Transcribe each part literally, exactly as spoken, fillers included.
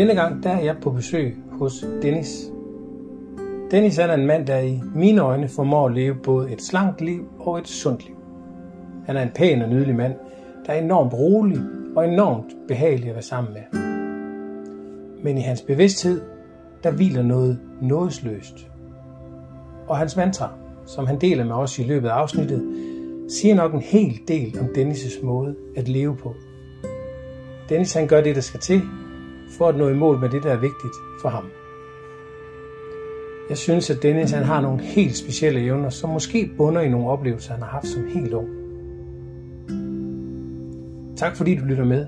Denne gang der er jeg på besøg hos Dennis. Dennis er en mand, der i mine øjne formår at leve både et slankt liv og et sundt liv. Han er en pæn og nydelig mand, der er enormt rolig og enormt behagelig at være sammen med. Men i hans bevidsthed, der hviler noget nådesløst. Og hans mantra, som han deler med os i løbet af afsnittet, siger nok en hel del om Dennis' måde at leve på. Dennis han gør det, der skal til, for at nå i mål med det, der er vigtigt for ham. Jeg synes, at Dennis han har nogle helt specielle evner, som måske bunder i nogle oplevelser, han har haft som helt ung. Tak fordi du lytter med.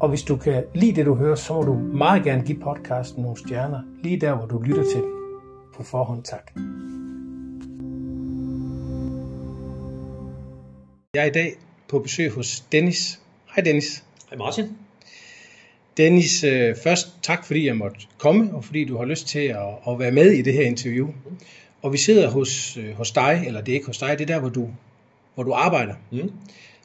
Og hvis du kan lide det, du hører, så må du meget gerne give podcasten nogle stjerner, lige der, hvor du lytter til den. På forhånd, tak. Jeg er i dag på besøg hos Dennis. Hej Dennis. Hej Martin. Dennis, først tak, fordi jeg måtte komme, og fordi du har lyst til at, at være med i det her interview. Mm. Og vi sidder hos, hos dig, eller det er ikke hos dig, det er der, hvor du, hvor du arbejder. Mm.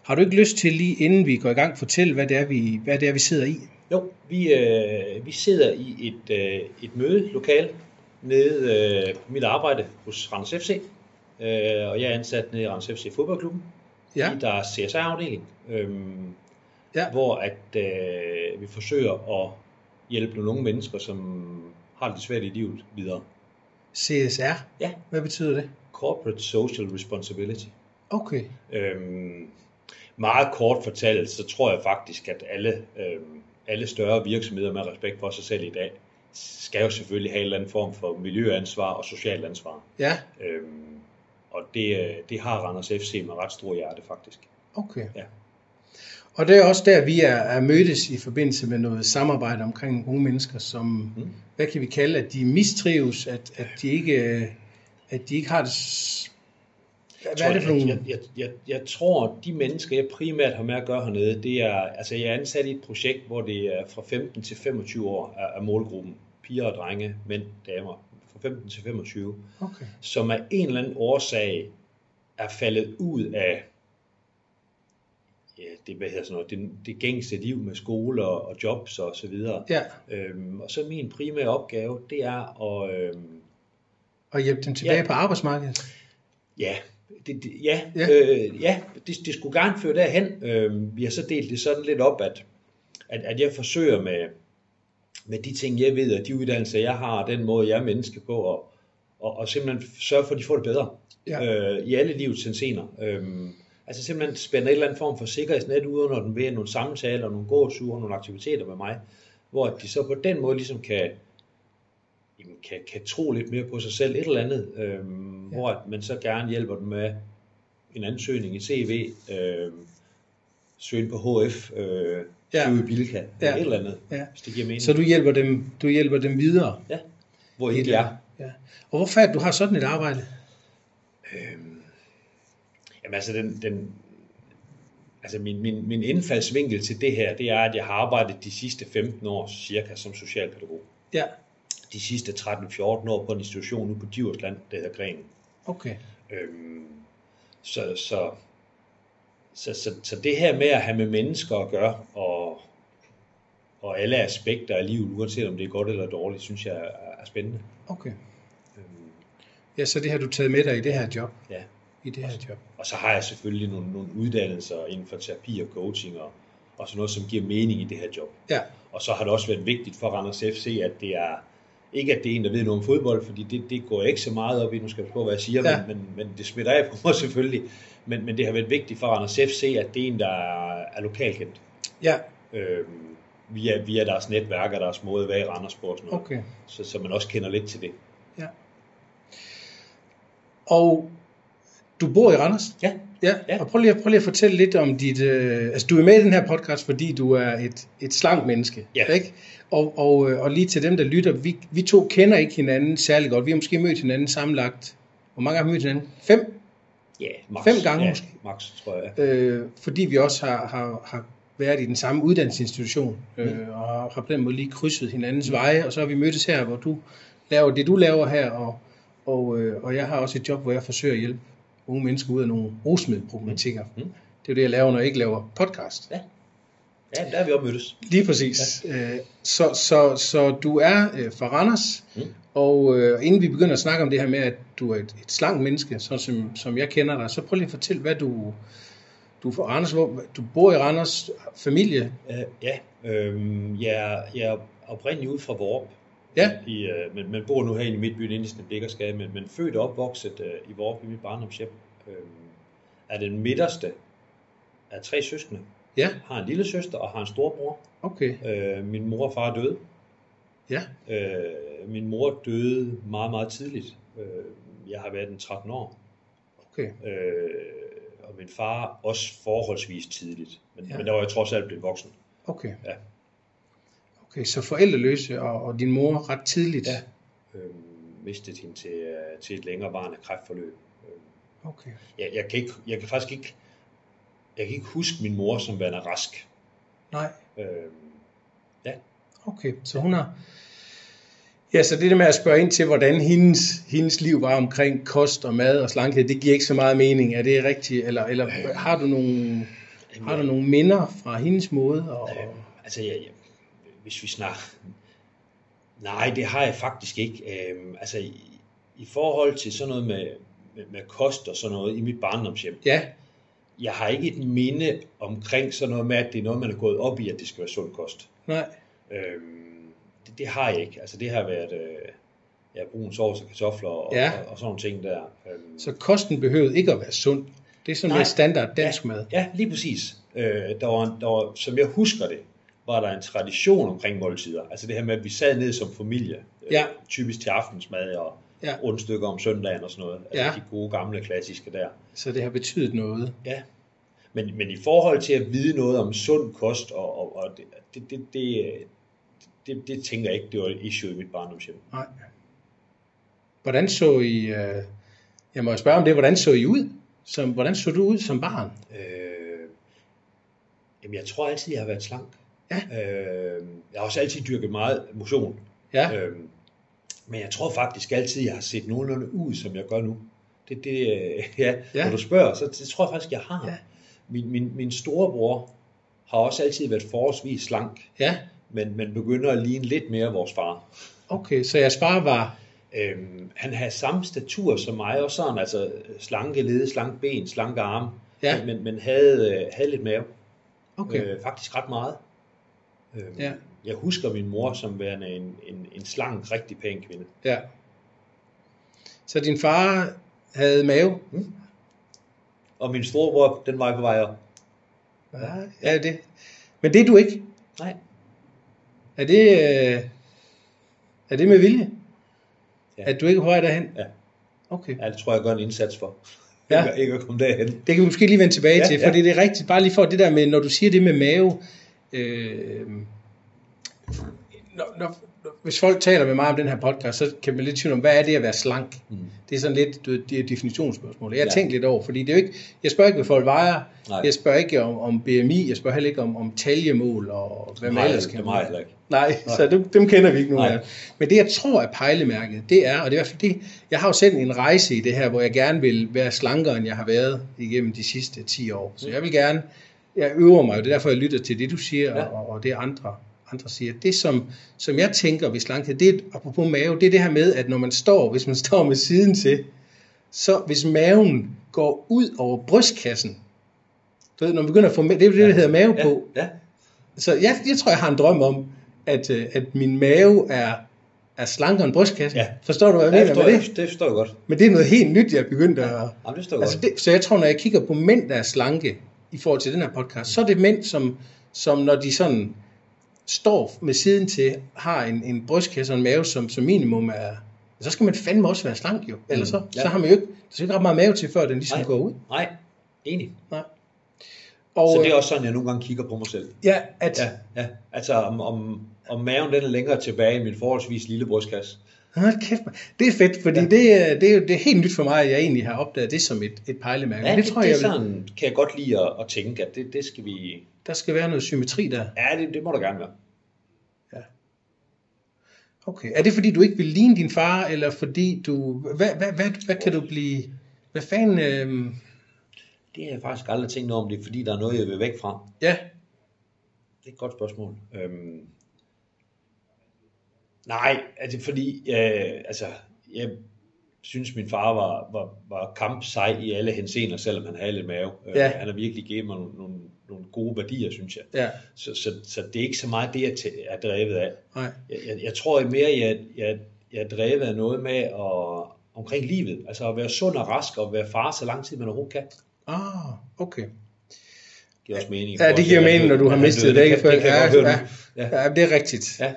Har du ikke lyst til lige inden vi går i gang, fortælle, hvad det er, vi, hvad det er, vi sidder i? Jo, vi, øh, vi sidder i et, øh, et mødelokal nede øh, på mit arbejde hos Randers F C. Øh, og jeg er ansat nede i Randers F C fodboldklubben, ja. I deres C S R-afdeling. Øh, ja. Hvor at, øh, vi forsøger at hjælpe nogle unge mennesker, som har det svært i livet, videre. C S R? Ja. Hvad betyder det? Corporate Social Responsibility. Okay. Øh, Meget kort fortalt, så tror jeg faktisk, at alle, øh, alle større virksomheder med respekt for sig selv i dag, skal jo selvfølgelig have en eller anden form for miljøansvar og socialt ansvar. Ja. Øhm, og det, det har Randers F C med ret stor hjerte faktisk. Okay. Ja. Og det er også der, vi er, er mødtes i forbindelse med noget samarbejde omkring unge mennesker, som, mm. hvad kan vi kalde, at de mistrives, at, at, de, ikke, at de ikke har det... Jeg tror, jeg, jeg, jeg, jeg, jeg tror, de mennesker, jeg primært har med at gøre hernede, det er, altså jeg er ansat i et projekt, hvor det er fra femten til femogtyve år er, er målgruppen. Piger og drenge, mænd, damer, fra femten til femogtyve, okay. Som af en eller anden årsag er faldet ud af ja, det, hvad hedder sådan noget, det, det gængse liv med skoler og jobs og så videre. Ja. Øhm, og så min primære opgave, det er at... Øhm, og hjælpe dem tilbage ja, på arbejdsmarkedet? Ja. Det, det, ja, ja. Øh, ja det, det skulle gerne føre derhen. Øh, vi har så delt det sådan lidt op, at, at, at jeg forsøger med, med de ting, jeg ved, og de uddannelser, jeg har, og den måde, jeg er menneske på, og, og, og simpelthen sørge for, at de får det bedre ja. øh, i alle livets henseender. Øh, altså simpelthen spænder en eller anden form for sikkerhedsnet ud, når den ved nogle samtaler, nogle gåture, nogle aktiviteter med mig, hvor de så på den måde ligesom kan... Kan, kan tro lidt mere på sig selv, et eller andet, øhm, ja. Hvor man så gerne hjælper dem med en ansøgning i C V, øh, søge på H F, øh, ja. Søge i Bilka, ja. Et eller andet, ja. Hvis det giver mening. Så du hjælper dem, du hjælper dem videre? Ja, hvor I er. Ja. Og hvorfor at du har sådan et arbejde? Øhm, jamen altså, den, den, altså min, min, min indfaldsvinkel til det her, det er, at jeg har arbejdet de sidste femten år cirka som socialpædagog. Ja. De sidste tretten fjorten år på en institution ude på Djursland, der hedder Gren. Okay. Øhm, så, så, så, så, så det her med at have med mennesker at gøre, og, og alle aspekter af livet, uanset om det er godt eller dårligt, synes jeg er, er spændende. Okay. Øhm, ja, så det har du taget med dig i det her job? Ja. I det her job. Og så har jeg selvfølgelig nogle, nogle uddannelser inden for terapi og coaching og, og sådan noget, som giver mening i det her job. Ja. Og så har det også været vigtigt for Randers F C, at det er... Ikke at det er en, der ved noget om fodbold, fordi det, det går ikke så meget op i, nu skal jeg prøve, hvad jeg siger, ja. men, men, men det smitter af på mig selvfølgelig. Men, men det har været vigtigt for Randers F C, at det er en, der er, er lokalkendt. Ja. Øhm, via, via deres netværk og deres måde at være i Randersborg og sådan noget. Okay. Så, så man også kender lidt til det. Ja. Og du bor i Randers? Ja. Ja. ja. Og prøv lige, prøv lige at fortælle lidt om dit... Øh, altså du er med i den her podcast, fordi du er et, et slankt menneske, ja. Ikke? Og, og, og lige til dem, der lytter, vi, vi to kender ikke hinanden særlig godt. Vi har måske mødt hinanden sammenlagt. Hvor mange gange har vi mødt hinanden? Fem? Ja, max. Fem gange ja, måske. Max, tror jeg. Øh, fordi vi også har, har, har været i den samme uddannelsesinstitution, øh, mm. og har på den måde lige krydset hinandens mm. veje, og så har vi mødtes her, hvor du laver det, du laver her, og, og, øh, og jeg har også et job, hvor jeg forsøger at hjælpe unge mennesker ud af nogle rusmiddelproblematikker. Mm. Det er jo det, jeg laver, når jeg ikke laver podcast. Ja. Ja, der er vi opmødtes. Lige præcis. Ja. Så, så, så du er fra Randers, mm. og inden vi begynder at snakke om det her med, at du er et, et slankt menneske, så som, som jeg kender dig, så prøv lige at fortælle, hvad du... Du er fra Randers, hvor du bor i Randers, familie? Uh, ja, uh, jeg, jeg er oprindelig ude fra Boråb. Ja. I, uh, men man bor nu her i midtbyen, inde i Stenbjergsgade, men, men født og opvokset uh, i Boråb i mit barndomshjem. Uh, er den midterste af tre søskende. Ja. Har en lille søster og har en storbror. Okay. Uh, min mor og far døde. Ja. Uh, min mor døde meget, meget tidligt. Uh, jeg har været en tretten år. Okay. Uh, og min far også forholdsvis tidligt, men, ja. men der var jeg trods alt blevet voksen. Okay. Ja. Okay, så forældreløse og, og din mor ret tidligt? Ja, øh, mistede hende til, til et længerevarende kræftforløb. Okay. Jeg, jeg, kan ikke, jeg kan faktisk ikke, jeg kan ikke huske min mor som værende rask. Nej. Øh, ja. Okay, så hun har... Ja, så det der med at spørge ind til, hvordan hendes, hendes liv var omkring kost og mad og slankhed, det giver ikke så meget mening. Er det rigtigt? Eller, eller øh, har, du nogle, øh, har du nogle minder fra hendes måde? Og... Øh, altså, ja, ja, hvis vi snakker... Nej, det har jeg faktisk ikke. Øh, altså, i, i forhold til sådan noget med, med, med kost og sådan noget i mit barndomshjem, ja. Jeg har ikke et minde omkring sådan noget med, at det er noget, man er gået op i, at det skal være sund kost. Nej. Øh, Det, det har jeg ikke. Altså det har været øh, ja, brun sovs og kartofler og, ja. og, og sådan nogle ting der. Øhm. Så kosten behøvede ikke at være sund. Det er sådan en standard dansk ja, mad. Ja, lige præcis. Øh, der var, der var, som jeg husker det, var der en tradition omkring måltider. Altså det her med, at vi sad ned som familie. Øh, ja. Typisk til aftensmad og ja. rundstykker om søndagen og sådan noget. Altså ja. de gode gamle klassiske der. Så det har betydet noget. Ja. Men, men i forhold til at vide noget om sund kost og, og, og det... det, det, det Det, det tænker jeg ikke, det var et issue i mit barndomshjem. Nej. Hvordan så I, øh, jeg må spørge om det, hvordan så I ud? Som, hvordan så du ud som barn? Øh, jamen jeg tror altid, jeg har været slank. Ja. Øh, jeg har også altid dyrket meget motion. Ja. Øh, men jeg tror faktisk altid, jeg har set nogenlunde ud, som jeg gør nu. Det, det, øh, ja, ja. Når du spørger, så det tror jeg faktisk, jeg har. Ja. Min, min, min storebror har også altid været forholdsvis slank. Ja. Men man begynder at ligne lidt mere vores far. Okay, så jeres far var... Øhm, han havde samme statur som mig, og sådan, altså slanke led, slanke ben, slanke arme, ja. men, men havde, havde lidt mave. Okay. Øh, faktisk ret meget. Øhm, ja. Jeg husker min mor som værende en, en, en slank, rigtig pæn kvinde. Ja. Så din far havde mave? Mm. Og min storebror, den var på vej op. Ja, ja, det. Men det er du ikke? Nej. Er det, øh, er det med vilje? Ja. At du ikke er højere derhen? Ja. Okay. Ja, det tror jeg gør en indsats for. Ja. Ikke, ikke at komme derhen. Det kan vi måske lige vende tilbage ja, til, for ja. det er rigtigt. Bare lige for det der med, når du siger det med mave. Øh, når, når, hvis folk taler med mig om den her podcast, så kan man lidt tvivl om, hvad er det at være slank? Mm. Det er sådan lidt det er definitionsspørgsmål. Jeg har ja. tænkt lidt over, fordi det er jo ikke, jeg spørger ikke, hvad folk vejer. Nej. Jeg spørger ikke om, om B M I, jeg spørger heller ikke om, om taljemål og hvad man ellers kan. Nej, ikke. Nej, så dem, dem kender vi ikke nogen af. Men det, jeg tror er pejlemærket, det er, og det er i hvert fald det, jeg har jo selv en rejse i det her, hvor jeg gerne vil være slankere, end jeg har været igennem de sidste ti år. Så jeg vil gerne, jeg øver mig, og det er derfor, jeg lytter til det, du siger, ja. og, og det andre, andre siger. Det, som, som jeg tænker ved slankhed, det er, apropos mave, det er det her med, at når man står, hvis man står med siden til, så hvis maven går ud over brystkassen, du ved, når man begynder at få, det er det, der ja. hedder mave på. Ja. Ja. Så jeg, jeg tror, jeg har en drøm om, At, at min mave er, er slankere end brystkassen. Ja. Forstår du, hvad jeg mener ja, forstår, med det? Det forstår jeg godt. Men det er noget helt nyt, jeg begyndte ja. at... Jamen, det forstår altså godt. Det, så jeg tror, når jeg kigger på mænd, der er slanke i forhold til den her podcast, så er det mænd, som, som når de sådan står med siden til, har en, en brystkasse og en mave, som, som minimum er... Så skal man fandme også være slank, jo. Eller så, mm. ja. så har man jo ikke... Der skal ikke ret meget mave til, før den ligesom Nej. går ud. Nej, enig. Nej. Og, så det er også sådan, jeg nogle gange kigger på mig selv. Ja, at... Ja, ja. Altså, om, om, om maven den er længere tilbage end min forholdsvis lille brystkasse. Hold kæft, det er fedt, fordi ja. det, det, er, det er helt nyt for mig, at jeg egentlig har opdaget det som et, et pejlemærke. Ja, det, det tror det, jeg, det jeg sådan, kan jeg godt lide at, at tænke, at det, det skal vi... Der skal være noget symmetri der. Ja, det, det må der gerne være. Ja. Okay, er det fordi, du ikke vil ligne din far, eller fordi du... Hvad, hvad, hvad, hvad kan du blive... Hvad fanden... Øh... Det har jeg faktisk aldrig tænkt noget om, det er fordi, der er noget, jeg vil væk fra. Ja. det er et godt spørgsmål. Øhm, nej, altså fordi, øh, altså, jeg synes min far var, var, var kampsej i alle henseender, selvom han havde lidt mave. Ja. Øh, han har virkelig givet mig nogle, nogle, nogle gode værdier, synes jeg. Ja. Så, så, så det er ikke så meget det, jeg er drevet af. Nej. Jeg, jeg, jeg tror mere, jeg, jeg, jeg er drevet af noget med at, omkring livet. Altså at være sund og rask og være far så lang tid, man overhovedet kan. Ah, okay. Det giver også mening. Ja, det giver mening, når du har mistet det. Det, det, ja, ja, ja. Ja, det er rigtigt. Ja.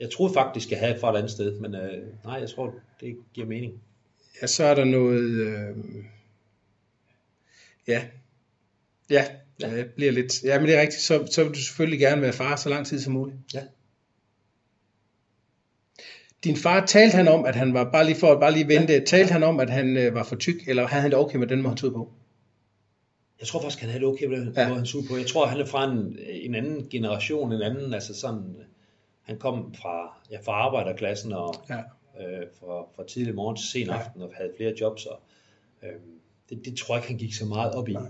Jeg troede faktisk, jeg havde fra et andet sted, men øh, nej, jeg tror, det giver mening. Ja, så er der noget... Øh... Ja. Ja, ja. Ja, det bliver lidt... Ja, men det er rigtigt. Så, så vil du selvfølgelig gerne være far så lang tid som muligt. Ja. Din far, talte han om, at han var... Bare lige for at bare lige vente. Ja. Talte han om, at han øh, var for tyk, eller havde han det okay med den måde, han tog på? Jeg tror faktisk, han havde det okay med den måde, ja. Han tog på. Jeg tror, han er fra en, en anden generation, en anden... Altså sådan... Han kom fra, ja, fra arbejderklassen og ja. øh, fra, fra tidlig morgen til sen aften ja. og havde flere jobs. Og, øh, det, det tror jeg ikke, han gik så meget op i. Nej.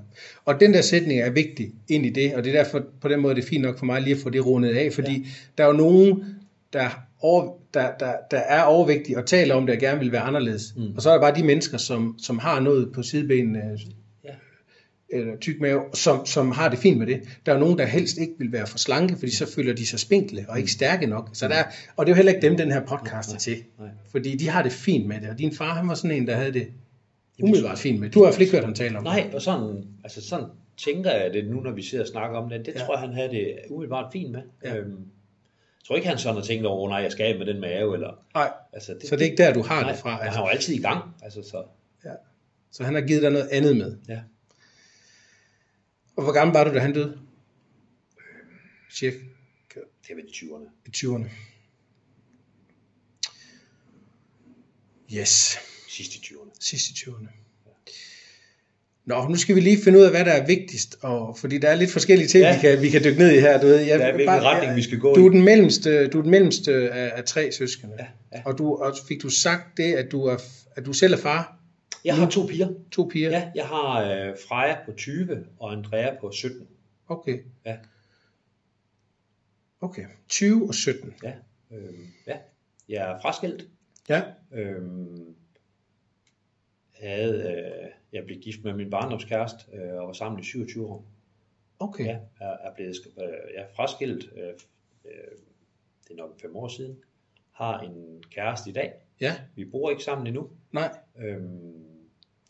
Og den der sætning er vigtig ind i det, og det er derfor på den måde, det er fint nok for mig lige at få det rundet af, fordi ja. der er jo nogen, der, over, der, der, der er overvægtige og taler om det og gerne vil være anderledes. Mm. Og så er der bare de mennesker, som, som har noget på sidebenene, eller tyk mave, som, som har det fint med det. Der er nogen, der helst ikke vil være for slanke, fordi så føler de sig spinkle og ikke stærke nok. Så der, og det er jo heller ikke dem, den her podcast er til. Nej, nej. Fordi de har det fint med det. Og din far, han var sådan en, der havde det umiddelbart fint med det. Du har i hvert fald ikke hørt ham tale om det. Nej, og sådan, altså sådan tænker jeg det nu, når vi sidder og snakker om det. Det ja. tror jeg, han havde det umiddelbart fint med. Ja. Øhm, jeg tror ikke, han sådan har tænkt over, nej, jeg skal af med den mave. Eller, nej, altså, det, så det er ikke der, du har nej, det fra. Altså. Han var altid i gang. Altså, så. Ja. Så han har givet dig noget andet med. Ja. Og hvor gammel var du, da han døde? Chef? Det var i tyverne. I tyverne. Yes. Sidste tyverne. Sidste tyverne. Nå, nu skal vi lige finde ud af, hvad der er vigtigst. Og, fordi der er lidt forskellige ting, ja. vi, kan, vi kan dykke ned i her. Du ved, jeg, der er hvilken retning, jeg, vi skal gå du i. Er den mellemste, du er den mellemste af, af tre søskende. Ja, ja. Og, du, og fik du sagt det, at du, er, at du selv er far? Jeg har to piger. To piger? Ja, jeg har øh, Freja på tyve og Andrea på sytten. Okay. Ja. Okay. tyve og sytten. Ja. Øhm, ja. Jeg er fraskilt. Ja. Øhm, havde, øh, jeg blev gift med min barndomskæreste øh, og var sammen i syvogtyve år. Okay. Ja, jeg er blevet øh, jeg er fraskilt. Øh, øh, det er nok fem år siden. Har en kæreste i dag. Ja. Vi bor ikke sammen endnu. Nej. Øhm,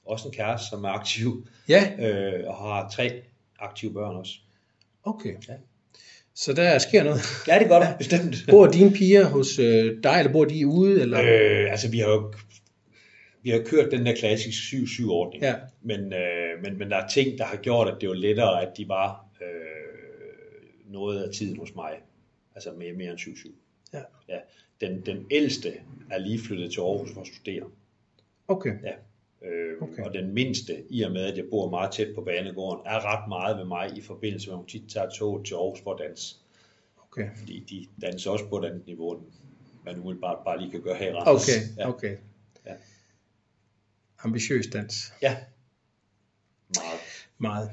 Også en kæreste, som er aktiv, ja. øh, og har tre aktive børn også. Okay. Ja. Så der sker noget. Ja, det gør der, ja. Bestemt. Bor dine piger hos øh, dig, eller bor de ude? Eller? Øh, altså, vi har jo vi har kørt den der klassiske syv syv-ordning, ja. men, øh, men, men der er ting, der har gjort, at det var lettere, at de var øh, noget af tiden hos mig. Altså mere, mere end syv syv. Ja. Ja. Den, den ældste er lige flyttet til Aarhus for at studere. Okay. Ja. Øh, okay. Og den mindste, i og med at jeg bor meget tæt på Banegården, er ret meget ved mig i forbindelse med, at hun tit tager toget til Aarhus for at danse. Okay. Fordi de danser også på et andet niveau, man umiddelbart bare lige kan gøre her i Randers. Okay, ja. Okay. Ja. Ambitiøs dans. Ja. Meget. Meget.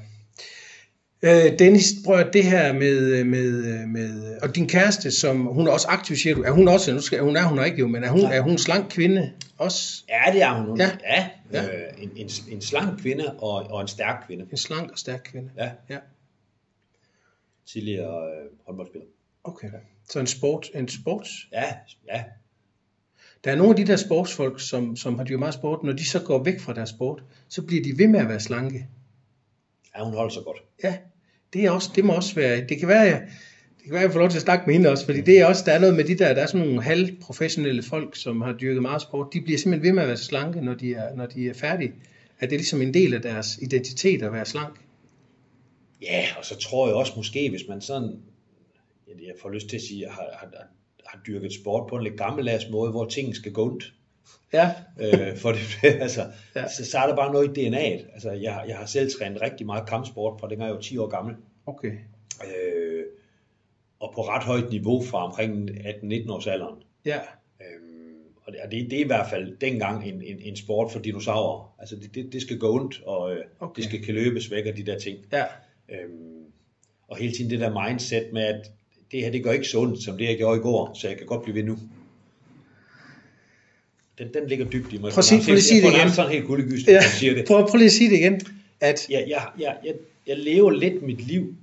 Øh, Dennis, prøv at det her med, med, med... Og din kæreste, som hun er også aktiv, siger du. Er hun også... Nu skal, hun er hun er ikke jo, men er hun, er hun en slank kvinde også? Ja, det er hun. Ja. ja. ja. Øh, en, en, en slank kvinde og, og en stærk kvinde. En slank og stærk kvinde. Ja. ja. Tidligere øh, håndboldspiller. Okay. Så en sport... En sports? Ja, ja. Der er nogle af de der sportsfolk, som, som har dyrket meget sport. Når de så går væk fra deres sport, så bliver de ved med at være slanke. Ja, hun holder sig godt. Ja. Det, er også, det må også være, det kan være, jeg, det kan være, jeg får lov til at snakke med hende også, fordi det er også, der er noget med de der, der er sådan nogle halvprofessionelle folk, som har dyrket meget sport, de bliver simpelthen ved med at være slanke, når de er, når de er færdige. At det er ligesom en del af deres identitet at være slank. Ja, og så tror jeg også måske, hvis man sådan, jeg får lyst til at sige, har, har, har dyrket sport på en lidt gammeldags måde, hvor ting skal gå ondt. Ja. øh, for det, altså, ja. så, så er der bare noget i D N A'et. Altså, jeg, jeg har selv trænet rigtig meget kampsport, fra dengang jeg var ti år gammel. Okay. Øh, og på ret højt niveau fra omkring atten nitten års alderen. Ja. Øh, og det, og det, det er i hvert fald dengang en, en, en sport for dinosaurer. Altså, det, det, det skal gå ondt, og øh, okay. det skal kan løbes væk og de der ting. Ja. Øh, og hele tiden det der mindset med, at det her, det gør ikke så ondt, som det jeg gjorde i går, så jeg kan godt blive ved nu. Den, den ligger dybt i mig. Prøv at sige det igen. Jeg får en helt guldegyst, når jeg siger det. Prøv at sige det igen. At... Ja, jeg, jeg, jeg, jeg lever lidt mit liv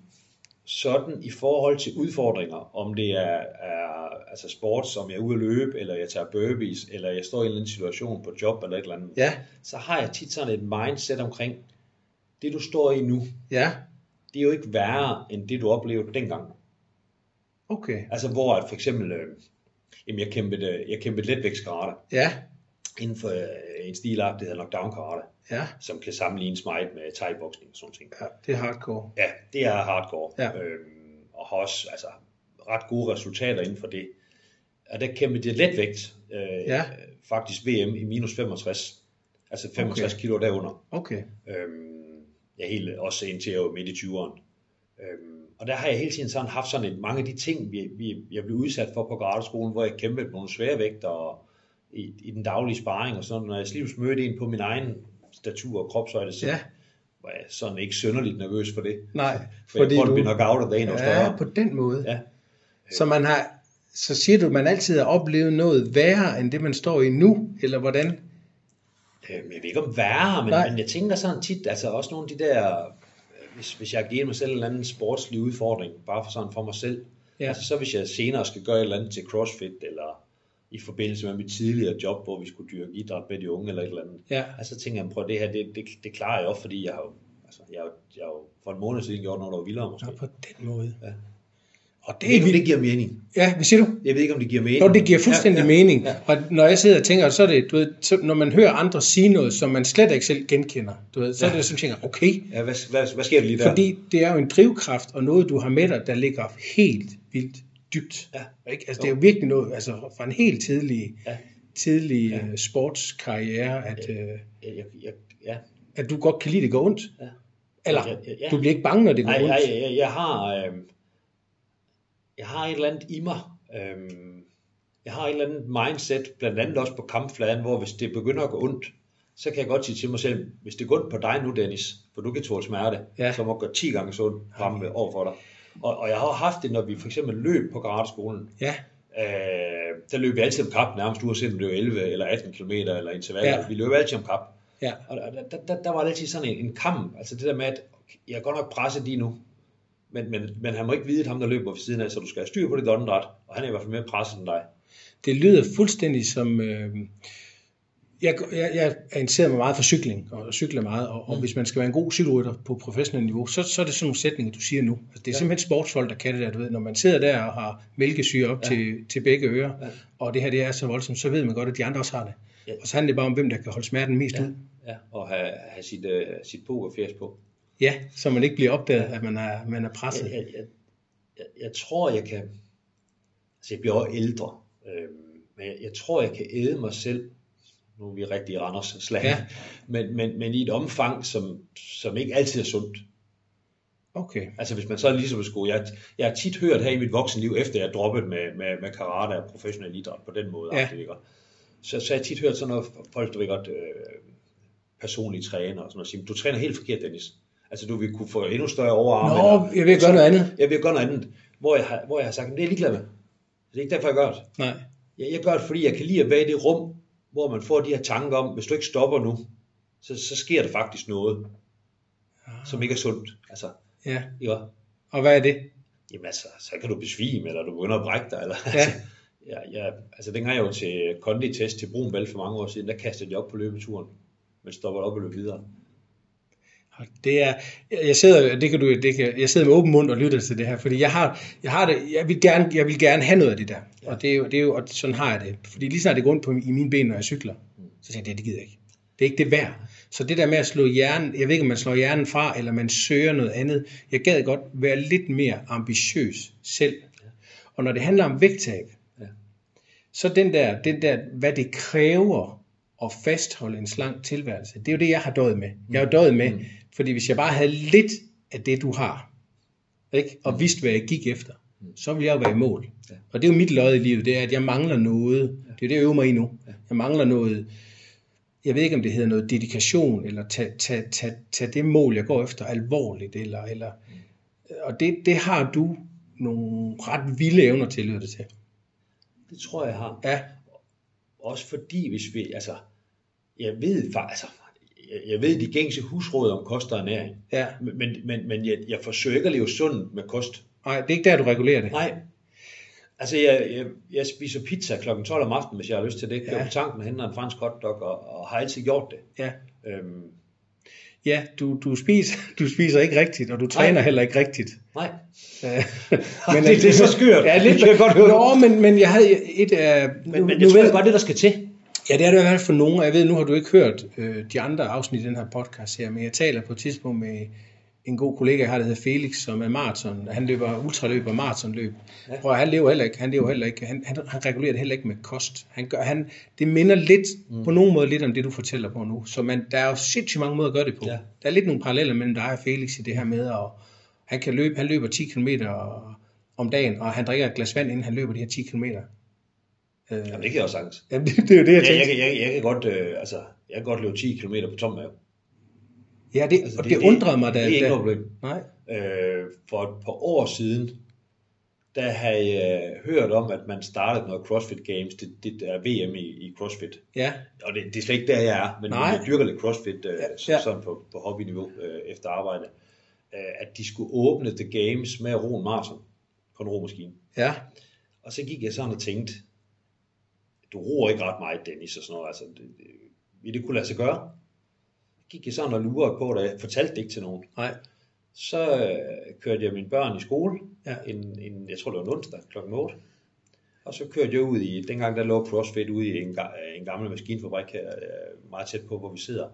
sådan i forhold til udfordringer, om det er, er altså sport, som jeg er ude at løbe, eller jeg tager burpees, eller jeg står i en eller anden situation på job, eller et eller andet, ja. Så har jeg tit sådan et mindset omkring, det du står i nu, ja. Det er jo ikke værre, end det du oplevede dengang. Okay. Altså hvor at for eksempel, øh, jamen jeg kæmpede, jeg kæmpede letvægtskarate, ja. Inden for øh, en stilart, det hedder knockdown-karate. Ja. Som kan sammenlignes meget med thai-boksning og sådan ting. Ja, det er hardcore. Ja, det er hardcore. Ja. Øhm, og har også altså, ret gode resultater inden for det. Og der kæmpede det letvægt, øh, ja. Faktisk V M i minus femogtres. Altså femogtres okay. kilo derunder. Okay. Øhm, jeg er helt også ind til midt i tyverne. Øhm, og der har jeg hele tiden sådan haft sådan en, mange af de ting, vi, vi, jeg blev udsat for på graderskolen, hvor jeg kæmpede med nogle svære vægter og i, i den daglige sparring og sådan. Når jeg slivs mødte en på min egen statur og kropshøjde, så ja. Var jeg sådan ikke synderligt nervøs for det. Nej, for fordi jeg måtte du... nok out af dagen og større. Ja, på den måde. Ja. Så man har, så siger du, at man altid har oplevet noget værre, end det man står i nu, eller hvordan? Øhm, jeg ved ikke om værre, men, men jeg tænker sådan tit, altså også nogle af de der, hvis, hvis jeg giver mig selv en eller anden sportslig udfordring, bare for sådan for mig selv, ja. Altså så hvis jeg senere skal gøre et eller andet til CrossFit, eller... i forbindelse med mit tidligere job, hvor vi skulle dyrke idræt med de unge eller et eller andet. Ja. Og så tænker jeg, prøv det her, det, det, det klarer jeg også, fordi jeg har jo, altså, jeg, jeg har jo for en måned siden gjort noget, der var vildere måske. Ja, på den måde. Ja. Og det, jeg ved ikke, om det giver mening. Ja, hvad siger du? Jeg ved ikke, om det giver mening. Nå, det giver fuldstændig ja, ja. mening. Ja. Og når jeg sidder og tænker, så er det, du ved, så når man hører andre sige noget, som man slet ikke selv genkender, du ved, så ja. Er det sådan, tænker, okay. Ja, hvad, hvad, hvad sker der lige der? Fordi det er jo en drivkraft, og noget, du har med dig, der ligger helt vildt dybt. Ja. Ikke? Altså, det er jo virkelig noget, altså fra en helt tidlig, ja. tidlig ja. sportskarriere, at, ja. Ja. Ja. Ja. at du godt kan lide, det går ondt. Ja. Eller, ja. Ja. Ja. Du bliver ikke bange, når det går nej, ondt. Nej, jeg, jeg har øh, jeg har et eller andet i mig. Øh, jeg har et eller andet mindset, blandt andet også på kampfladen, hvor hvis det begynder at gå ondt, så kan jeg godt sige til mig selv, hvis det går ondt på dig nu, Dennis, for du kan tåle smerte, ja. Så må jeg gøre ti gange så ondt fremme ja. Over for dig. Og, og jeg har haft det, når vi for eksempel løb på graderskolen. Ja. Øh, der løb vi altid om kap, nærmest uanset om det var elleve eller atten kilometer eller intervaller. Ja. Vi løb altid om kap. Ja. Og der, der, der, der var altid sådan en, en kamp. Altså det der med, at jeg er godt nok presset lige nu, men, men, men han må ikke vide, at ham der løber ved siden af, så du skal have styr på dit åndedræt, og han er i hvert fald mere presset end dig. Det lyder fuldstændig som... Øh... Jeg, jeg, jeg er interesseret mig meget for cykling, og cykler meget, og, og mm. hvis man skal være en god cykelrytter på professionel niveau, så, så er det sådan nogle sætninger, du siger nu. Altså, det er ja. Simpelthen sportsfolk, der kan det der, du ved. Når man sidder der og har mælkesyre op ja. til, til begge ører, ja. Og det her det er så voldsomt, så ved man godt, at de andre også har det. Ja. Og så handler det bare om, hvem der kan holde smerten mest ja. Ud. Ja, og have, have sit, uh, sit pokerfjæs på. Ja, så man ikke bliver opdaget, at man er, man er presset. Jeg, jeg, jeg, jeg, jeg tror, jeg kan... Altså, jeg bliver også ældre, øh, men jeg, jeg tror, jeg kan æde mig selv. Nu er vi rigtig i Randers slag, ja. men, men, men i et omfang, som, som ikke altid er sundt. Okay. Altså hvis man så er ligesom sko, jeg, jeg har tit hørt her i mit voksenliv, efter jeg droppet med, med, med karate og professionel idræt på den måde, ja. Det, så, så jeg har tit hørt sådan noget, folk der godt øh, personligt træner, og sådan noget, siger, du træner helt forkert, Dennis. Altså du vil kunne få endnu større overarm. Nå, eller, jeg vil gøre noget andet. Jeg vil gøre noget andet, hvor jeg har, hvor jeg har sagt, det er jeg ligeglad med. Det er ikke derfor, jeg gør det. Nej. Jeg, jeg gør det, fordi jeg kan lide at være i det rum, hvor man får de her tanker om, hvis du ikke stopper nu, så, så sker der faktisk noget, ah. som ikke er sundt. Altså, ja. ja. Og hvad er det? Jamen altså, så kan du besvime, eller du begynder at brække dig. Eller, ja. altså, ja, ja, altså, dengang jeg jo til konditest til Brøndby for mange år siden, der kastede jeg op på løbeturen, men stopper op og løb videre. Det er, jeg sidder, det kan du, det kan, jeg sidder med åben mund og lytter til det her, fordi jeg har, jeg har det, jeg vil gerne, jeg vil gerne have noget af det der, ja. Og det er jo, det er jo, og sådan har jeg det, fordi lige snart det går ondt på i mine ben, når jeg cykler, så tænker jeg, det, det gider jeg ikke, det er ikke det værd. Så det der med at slå hjernen, jeg ved ikke om man slår hjernen fra, eller man søger noget andet, jeg gad godt være lidt mere ambitiøs selv, ja. Og når det handler om vægttab, ja. Så den der, den der, hvad det kræver, og fastholde en slank tilværelse. Det er jo det, jeg har døjet med. Jeg har jo døjet med, mm. fordi hvis jeg bare havde lidt af det, du har, ikke? Og mm. vidste, hvad jeg gik efter, så ville jeg jo være i mål. Ja. Og det er jo mit lod i livet, det er, at jeg mangler noget. Ja. Det er det, jeg øver mig i nu. Ja. Jeg mangler noget, jeg ved ikke, om det hedder noget dedikation, eller tage, tage, tage, tage det mål, jeg går efter, alvorligt, eller, eller og det, det har du nogle ret vilde evner til, lyder det til. Det tror jeg har. Ja. Også fordi, hvis vi, altså, jeg ved faktisk, altså, jeg ved de gængse husråd om kost og ernæring, ja. men, men, men jeg, jeg forsøger ikke at leve sundt med kost. Nej, det er ikke der, du regulerer det. Nej. Altså, jeg, jeg, jeg spiser pizza klokken tolv om aftenen, hvis jeg har lyst til det. Jeg ja. på tanken og henter en fransk hotdog, og, og har altid gjort det. Ja, øhm. ja du, du, spiser, du spiser ikke rigtigt, og du træner Nej. heller ikke rigtigt. Nej. Øh, men, det, det er så skørt. Ja, lidt, det kan jeg godt høre. Nå, men, men jeg havde et... Uh, men, nu, men jeg tror jeg godt, det der skal til. Ja, det er det i hvert fald for nogen, og jeg ved, nu har du ikke hørt øh, de andre afsnit i den her podcast her, men jeg taler på et tidspunkt med... en god kollega jeg har, der hedder Felix, som er maraton, han løber ultraløb og maratonløb. Ja. Prøv, han lever heller ikke, han lever heller ikke, han, han, han regulerer det heller ikke med kost. Han gør, han, det minder lidt, mm. på nogen måde lidt om det, du fortæller på nu. Så man, der er jo sindssygt mange måder at gøre det på. Ja. Der er lidt nogle paralleller mellem dig og Felix i det her med, og han, kan løbe, han løber ti kilometer om dagen, og han drikker et glas vand, inden han løber de her ti kilometer. Jamen det kan jeg også sagtens. Jamen, det, det er jo det, jeg ja, tænker. Jeg, jeg, jeg, kan godt, øh, altså, jeg kan godt løbe ti kilometer på tom mave. Ja, det, altså, det, det undrede mig da. Det er ikke noget problem. Nej. Øh, for et par år siden, der havde jeg hørt om, at man startede noget CrossFit Games. Det, det er V M i, i CrossFit. Ja. Og det, det er slet ikke der, jeg er. Men Nej. jeg dyrker lidt CrossFit øh, ja. Ja. Sådan på, på hobbyniveau øh, efter arbejde. Øh, at de skulle åbne The Games med at ro en maraton på en romaskine. Ja. Og så gik jeg sådan og tænkte, du roer ikke ret meget, Dennis, og sådan noget. Altså, det, det, vil det kunne lade sig gøre? Gik jeg sådan og lurede på, da jeg fortalte det ikke til nogen. Nej. Så øh, kørte jeg mine børn i skole, ja. en, en, jeg tror det var en onsdag, klokken otte. Og så kørte jeg ud i, dengang der lå CrossFit ude i en, en gammel maskinfabrik her, meget tæt på, hvor vi sidder.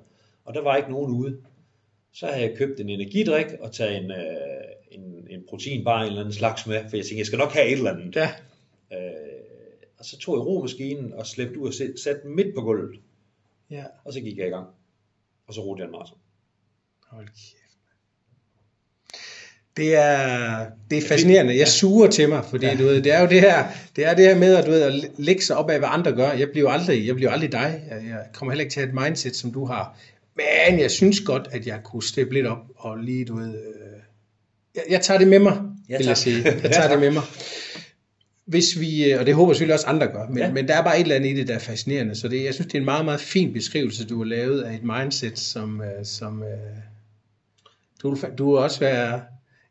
Og der var ikke nogen ude. Så havde jeg købt en energidrik og taget en, øh, en, en proteinbar, en eller anden slags med, for jeg tænkte, jeg skal nok have et eller andet. Ja. Øh, og så tog jeg romaskinen og slæbte ud og satte den midt på gulvet. Ja. Og så gik jeg i gang. Og så rodte jeg en maraton. Hold kæft, man. Det er, det er fascinerende. Jeg suger til mig, fordi ja. du ved, det er jo det her, det er det her med at, du ved, at lægge sig op af, hvad andre gør. Jeg bliver aldrig, jeg bliver aldrig dig. Jeg kommer heller ikke til at have et mindset, som du har. Men jeg synes godt, at jeg kunne steppe lidt op og lige, du ved... Øh, jeg, jeg tager det med mig, ja, vil jeg sige. Jeg tager ja, det med mig. Hvis vi, og det håber selvfølgelig også andre gør, men, ja. men der er bare et eller andet i det, der er fascinerende. Så det, jeg synes, det er en meget, meget fin beskrivelse, du har lavet af et mindset, som, som du, du vil også være...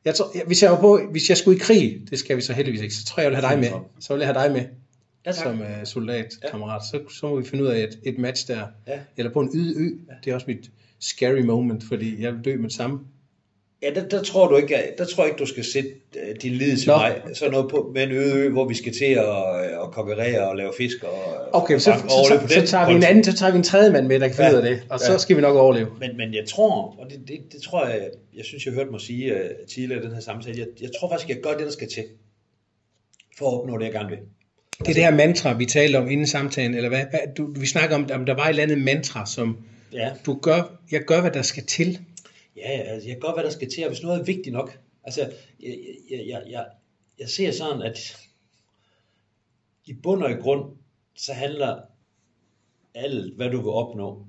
Jeg tror, hvis, jeg var på, hvis jeg skulle i krig, det skal vi så heldigvis ikke, så tror jeg, jeg vil have dig med. Så vil jeg have dig med ja, som uh, soldatkammerat. Ja. Så, så må vi finde ud af et, et match der. Ja. Eller på en yde ø. Det er også mit scary moment, fordi jeg vil dø med det samme. Ja, der, der tror du ikke, der tror jeg ikke du skal sætte uh, din lid til Nå. mig. Sådan noget på med en øde ø, hvor vi skal til at, at konkurrere og lave fisk og okay, og så, så, så, så tager vi en anden, så tager vi en tredje mand med, der kan finde ja, ud af det, og ja. så skal vi nok overleve. Men, men jeg tror, og det, det, det tror jeg, jeg synes jeg hørte mig sige uh, tidligere i den her samtale, jeg, jeg tror faktisk jeg gør det der skal til for at opnå det jeg gerne vil. Det er det her mantra vi talte om inden samtalen, eller hvad? Du, vi snakker om, om der var et eller andet mantra, som ja. du gør, jeg gør hvad der skal til. Ja, altså jeg gør, hvad der skal til, og hvis noget er vigtigt nok. Altså, jeg, jeg, jeg, jeg, jeg ser sådan, at i bund og i grund, så handler alt, hvad du vil opnå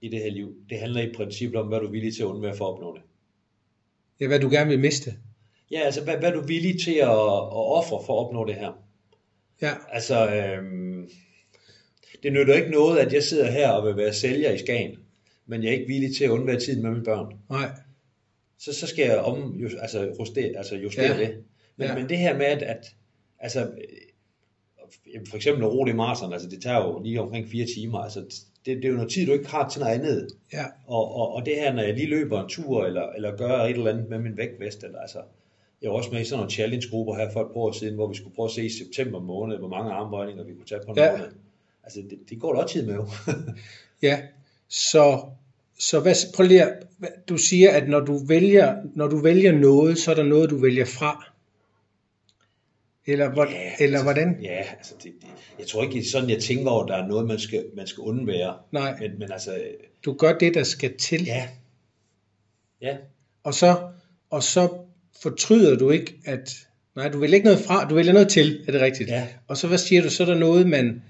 i det her liv, det handler i princippet om, hvad du er villig til at undvære for at opnå det. Ja, hvad du gerne vil miste. Ja, altså, hvad, hvad du er villig til at, at ofre for at opnå det her. Ja. Altså, øhm, det nytter ikke noget, at jeg sidder her og vil være sælger i Skagen, men jeg er ikke villig til at undvære tiden med mine børn. Nej. Så, så skal jeg om, altså, justere, altså justere ja. det. Men, ja. men det her med, at, at altså, for eksempel at ro det i maraton, altså det tager jo lige omkring fire timer, altså det, det er jo noget tid, du ikke har til noget andet. Ja. Og, og, og det her, når jeg lige løber en tur, eller, eller gør et eller andet med min vægtvest, eller altså, jeg var også med i sådan nogle challenge-grupper her for et par år siden, hvor vi skulle prøve at se i september måned, hvor mange armbøjninger vi kunne tage på en ja. måned. Altså, det, det går godt tid med jo. ja. Så, så hvad, prøv lige, du siger, at når du, vælger, når du vælger noget, så er der noget, du vælger fra. Eller, hvor, ja, eller altså, hvordan? Ja, altså det, det, jeg tror ikke, sådan jeg tænker over, at der er noget, man skal, man skal undvære. Nej, men, men altså, du gør det, der skal til. Ja. ja. Og, så, og så fortryder du ikke, at... Nej, du vælger ikke noget fra, du vælger noget til, er det rigtigt? Ja. Og så hvad siger du, så er der noget, man...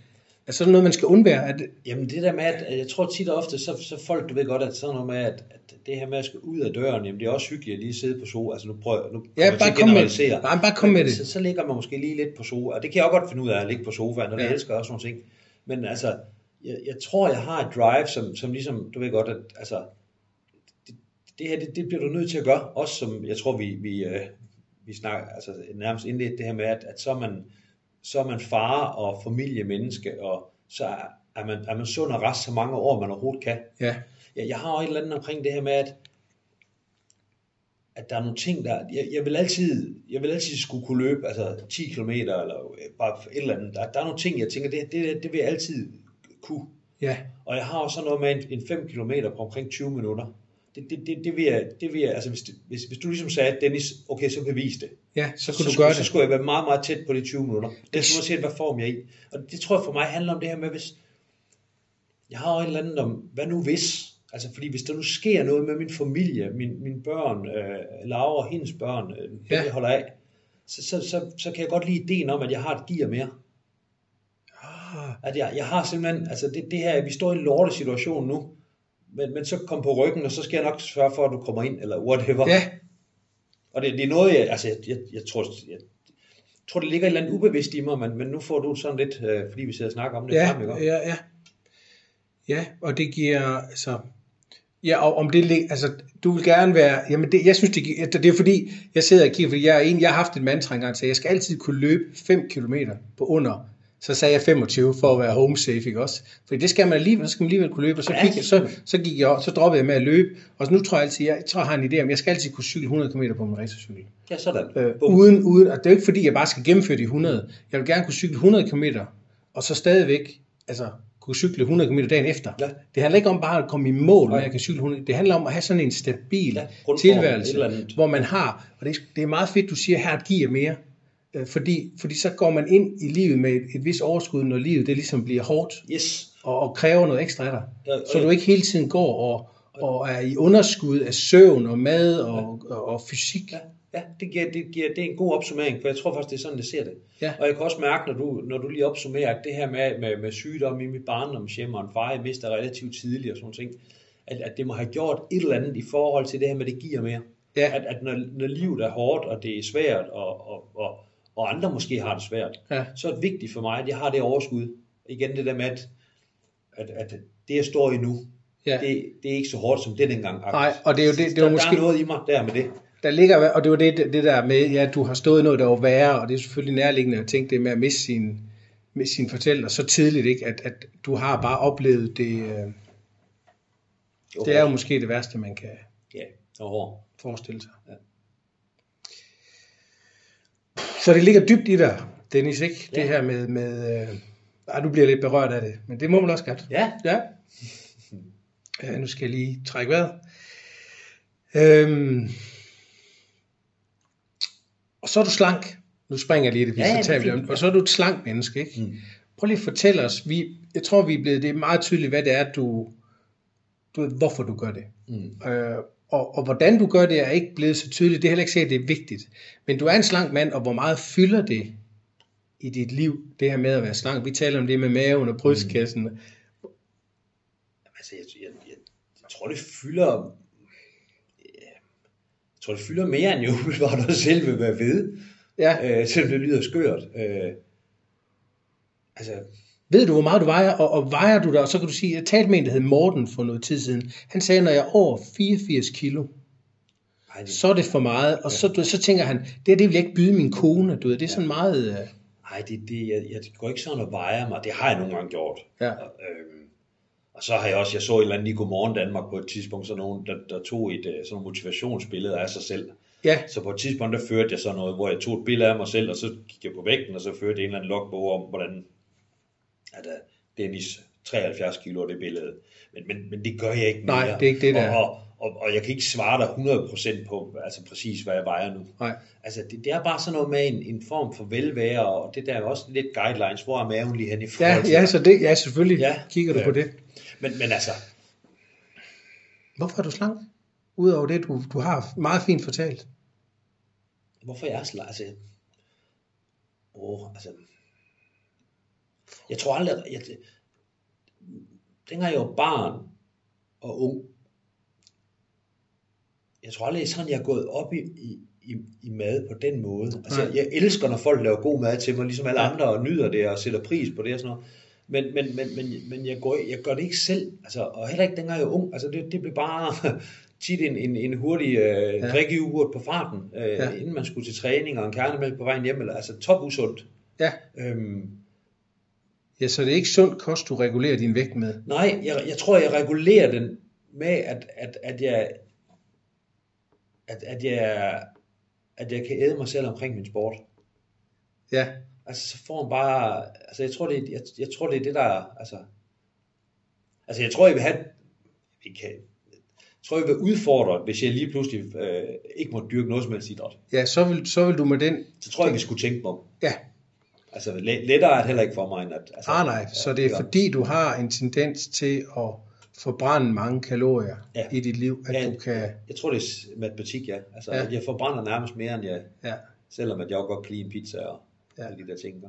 Er sådan noget, man skal undvære? At... Jamen det der med, at jeg tror tit og ofte, så, så folk, du ved godt, at sådan noget med, at, at det her med at skulle ud af døren, jamen det er også hyggeligt at lige sidde på sofa. Altså nu prøver nu ja, bare kom med. Nej, bare kom med det. Så, så ligger man måske lige lidt på sofa, og det kan jeg også godt finde ud af, at ligge på sofaen, og ja. Jeg elsker også nogle ting. Men altså, jeg, jeg tror, jeg har et drive, som, som ligesom, du ved godt, at altså, det, det her, det, det bliver du nødt til at gøre, også som, jeg tror, vi, vi, øh, vi snakker, altså nærmest indledt det her med, at, at så man... så er man far og familiemenneske, og så er man, er man sund og rask så mange år, man overhovedet kan. Ja. Jeg, jeg har også et eller andet omkring det her med, at, at der er nogle ting, der... Jeg, jeg, vil altid, jeg vil altid skulle kunne løbe altså ti kilometer, eller bare et eller andet. Der, der er nogle ting, jeg tænker, det, det, det vil jeg altid kunne. Ja. Og jeg har også sådan noget med en, en fem kilometer på omkring tyve minutter. Det, det, det, det vil jeg, det vil jeg, altså hvis, hvis, hvis du ligesom sagde, Dennis, okay, så bevise det. Ja, så kunne så, du gøre så, det. Så skulle jeg være meget, meget tæt på de tyve minutter. Det er sådan set, hvad form jeg er i. Og det tror jeg for mig handler om det her med, hvis jeg har et eller andet om, hvad nu hvis? Altså fordi hvis der nu sker noget med min familie, min, mine børn, øh, Laura og hendes børn, øh, ja. Det jeg holder af, så, så, så, så kan jeg godt lide ideen om, at jeg har et gear mere. At jeg, jeg har simpelthen, altså det, det her, vi står i en lortesituation nu, Men, men så kom på ryggen, og så skal jeg nok sørge for, at du kommer ind, eller whatever. Ja. Og det, det er noget, jeg, altså, jeg, jeg, jeg, tror, jeg tror, det ligger et eller andet ubevidst i mig, men, men nu får du sådan lidt, øh, fordi vi sidder og snakker om det. Ja, frem, ja, ja. Ja, og det giver, altså, ja, og om det, altså, du vil gerne være, jamen, det, jeg synes, det, det er fordi, jeg sidder og kigger, fordi jeg, er en, jeg har haft en mandtrænger, så jeg skal altid kunne løbe fem kilometer på under. Så sagde jeg femogtyve for at være home safe, ikke også? Fordi det skal man alligevel, så skal man alligevel kunne løbe, og så, ja, gik jeg, så, så, gik jeg, så droppede jeg med at løbe. Og nu tror jeg altid, jeg, tror, jeg har en idé om, jeg skal altid kunne cykle hundrede kilometer på min racercykel. Ja, sådan. Øh, uden, uden, og det er jo ikke fordi, jeg bare skal gennemføre de hundrede. Jeg vil gerne kunne cykle hundrede kilometer, og så stadigvæk altså, kunne cykle hundrede kilometer dagen efter. Ja. Det handler ikke om bare at komme i mål, når jeg kan cykle hundrede. Det handler om at have sådan en stabil ja, tilværelse, hvor man har, og det, det er meget fedt, du siger, her giver mere. Fordi, fordi så går man ind i livet med et, et vis overskud, når livet det ligesom bliver hårdt, yes. og, og kræver noget ekstra af dig. Ja, så du ikke hele tiden går og, og er i underskud af søvn og mad og, ja. og, og fysik. Ja, ja det, giver, det, giver, det er en god opsummering, for jeg tror faktisk, det er sådan, det ser det. Ja. Og jeg kan også mærke, når du, når du lige opsummerer det her med, med, med sygdom i mit barndomshjem, og en far, jeg mister relativt tidligt og sådan ting, at, at det må have gjort et eller andet i forhold til det her med, det giver mere. Ja. At, at når, når livet er hårdt, og det er svært, og, og, og og andre måske har det svært, ja. Så er det vigtigt for mig, at jeg har det overskud. Igen det der med, at, at, at det, jeg står i nu, ja. det, det er ikke så hårdt som det dengang. Nej, og det er jo det, det var der, måske... Der er noget i mig der med det. Der ligger, og det var det, det der med, at ja, du har stået i noget, der var værre, og det er selvfølgelig nærliggende at tænke det med at miste sine sin fortæller så tidligt, ikke? At, at du har bare oplevet det... Øh, det er jo måske det værste, man kan ja, forestille sig. Ja. Så det ligger dybt i dig, Dennis, ikke? Ja. Det her med... med øh... Ej, du bliver lidt berørt af det, men det må man også godt. Ja. Ja. Øh, nu skal jeg lige trække vejret. Øhm... Og så er du slank. Nu springer jeg lige det, ja, så det og så er du et slank menneske, ikke? Mm. Prøv lige at fortælle os. Vi, jeg tror, vi er blevet det er meget tydeligt, hvad det er, du... du hvorfor du gør det. Mm. Øh... Og, og hvordan du gør det er ikke blevet så tydeligt. Det er heller ikke sikkert, det er vigtigt. Men du er en slank mand, og hvor meget fylder det i dit liv, det her med at være slank? Vi taler om det med maven og brystkassen. Mm. Altså, jeg, jeg, jeg, jeg tror, det fylder... Jeg tror, det fylder mere, end jo, hvor du selv vil være ved. Ja. Øh, selvom det lyder skørt. Øh, altså... Ved du, hvor meget du vejer, og, og vejer du dig, og så kan du sige, jeg talte med en, der hed Morten for noget tid siden, han sagde, når jeg er over fireogfirs kilo, ej, det... så er det for meget, og ja. så, du, så tænker han, det her, det vil jeg ikke byde min kone, du ved, det er ja. sådan meget... Nej, uh... det, det, jeg, jeg går ikke sådan og vejer mig, det har jeg nogle gange gjort, ja. og, øhm, og så har jeg også, jeg så et eller andet i Godmorgen Danmark på et tidspunkt, så nogen, der, der tog et sådan motivationsbillede af sig selv. Ja. Så på et tidspunkt, der førte jeg sådan noget, hvor jeg tog et billede af mig selv, og så gik jeg på vægten, og så førte en eller anden logbog om, hvordan... at Dennis treoghalvfjerds kilo er det billede. Men, men, men det gør jeg ikke mere. Nej, det er ikke det, der og, og, og, og jeg kan ikke svare dig hundrede procent på, altså præcis, hvad jeg vejer nu. Nej. Altså, det, det er bare sådan noget med en, en form for velvære, og det der er også lidt guidelines, hvor er maven lige hen i forhold til. Ja, ja, så det, ja selvfølgelig ja, kigger du ja. på det. Men, men altså... Hvorfor er du slank? Udover det, du, du har meget fint fortalt. Hvorfor jeg er slank? Altså... Åh, oh, altså... Jeg tror aldrig, at jeg, dengang jeg var barn og ung, jeg tror aldrig, sådan jeg er gået op i, i, i mad på den måde. Altså, jeg elsker, når folk laver god mad til mig, ligesom alle andre, og nyder det, og sætter pris på det og sådan noget. Men, men, men, men, men jeg, går, jeg gør det ikke selv, altså, og heller ikke dengang jeg var ung. Altså, det, det blev bare tit en, en, en hurtig øh, ja. drikkeuret på farten, øh, ja. inden man skulle til træning, og en kernemælk på vejen hjem, eller, altså topusundt. Ja. Øhm, ja, så det er ikke sund kost, du regulerer din vægt med? Nej, jeg, jeg tror, jeg regulerer den med, at, at, at jeg... At, at, jeg, at jeg kan æde mig selv omkring min sport. Ja. Altså, så får man bare... Altså, jeg tror, det er, jeg, jeg tror, det, er det, der... Altså, altså jeg tror, jeg vil have... Jeg, kan, jeg tror, jeg vil udfordre, hvis jeg lige pludselig øh, ikke må dyrke noget som helst idræt. Ja, så vil, så vil du med den... Så tror jeg, vi skulle tænke mig om. Ja. Altså, lettere er det heller ikke for mig, end at... Altså, ah, nej, at, så det er at, fordi, du har en tendens til at... forbrænde mange kalorier ja. i dit liv, at ja, du kan... Jeg tror, det er matematik, ja. Altså, ja. jeg forbrænder nærmest mere, end jeg... Ja. Selvom at jeg også godt kan lide en pizza og ja. alle de der ting. Der.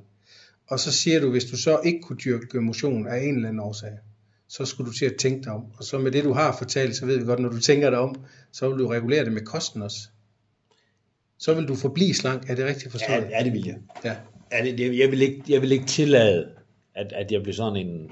Og så siger du, hvis du så ikke kunne dyrke motion af en eller anden årsag, så skulle du til at tænke dig om. Og så med det, du har fortalt, så ved vi godt, når du tænker dig om, så vil du regulere det med kosten også. Så vil du forblive slank. Er det rigtigt forstået? Ja, ja, det vil jeg. Ja. Ja, det, jeg, jeg, vil ikke, jeg vil ikke tillade, at, at jeg bliver sådan en...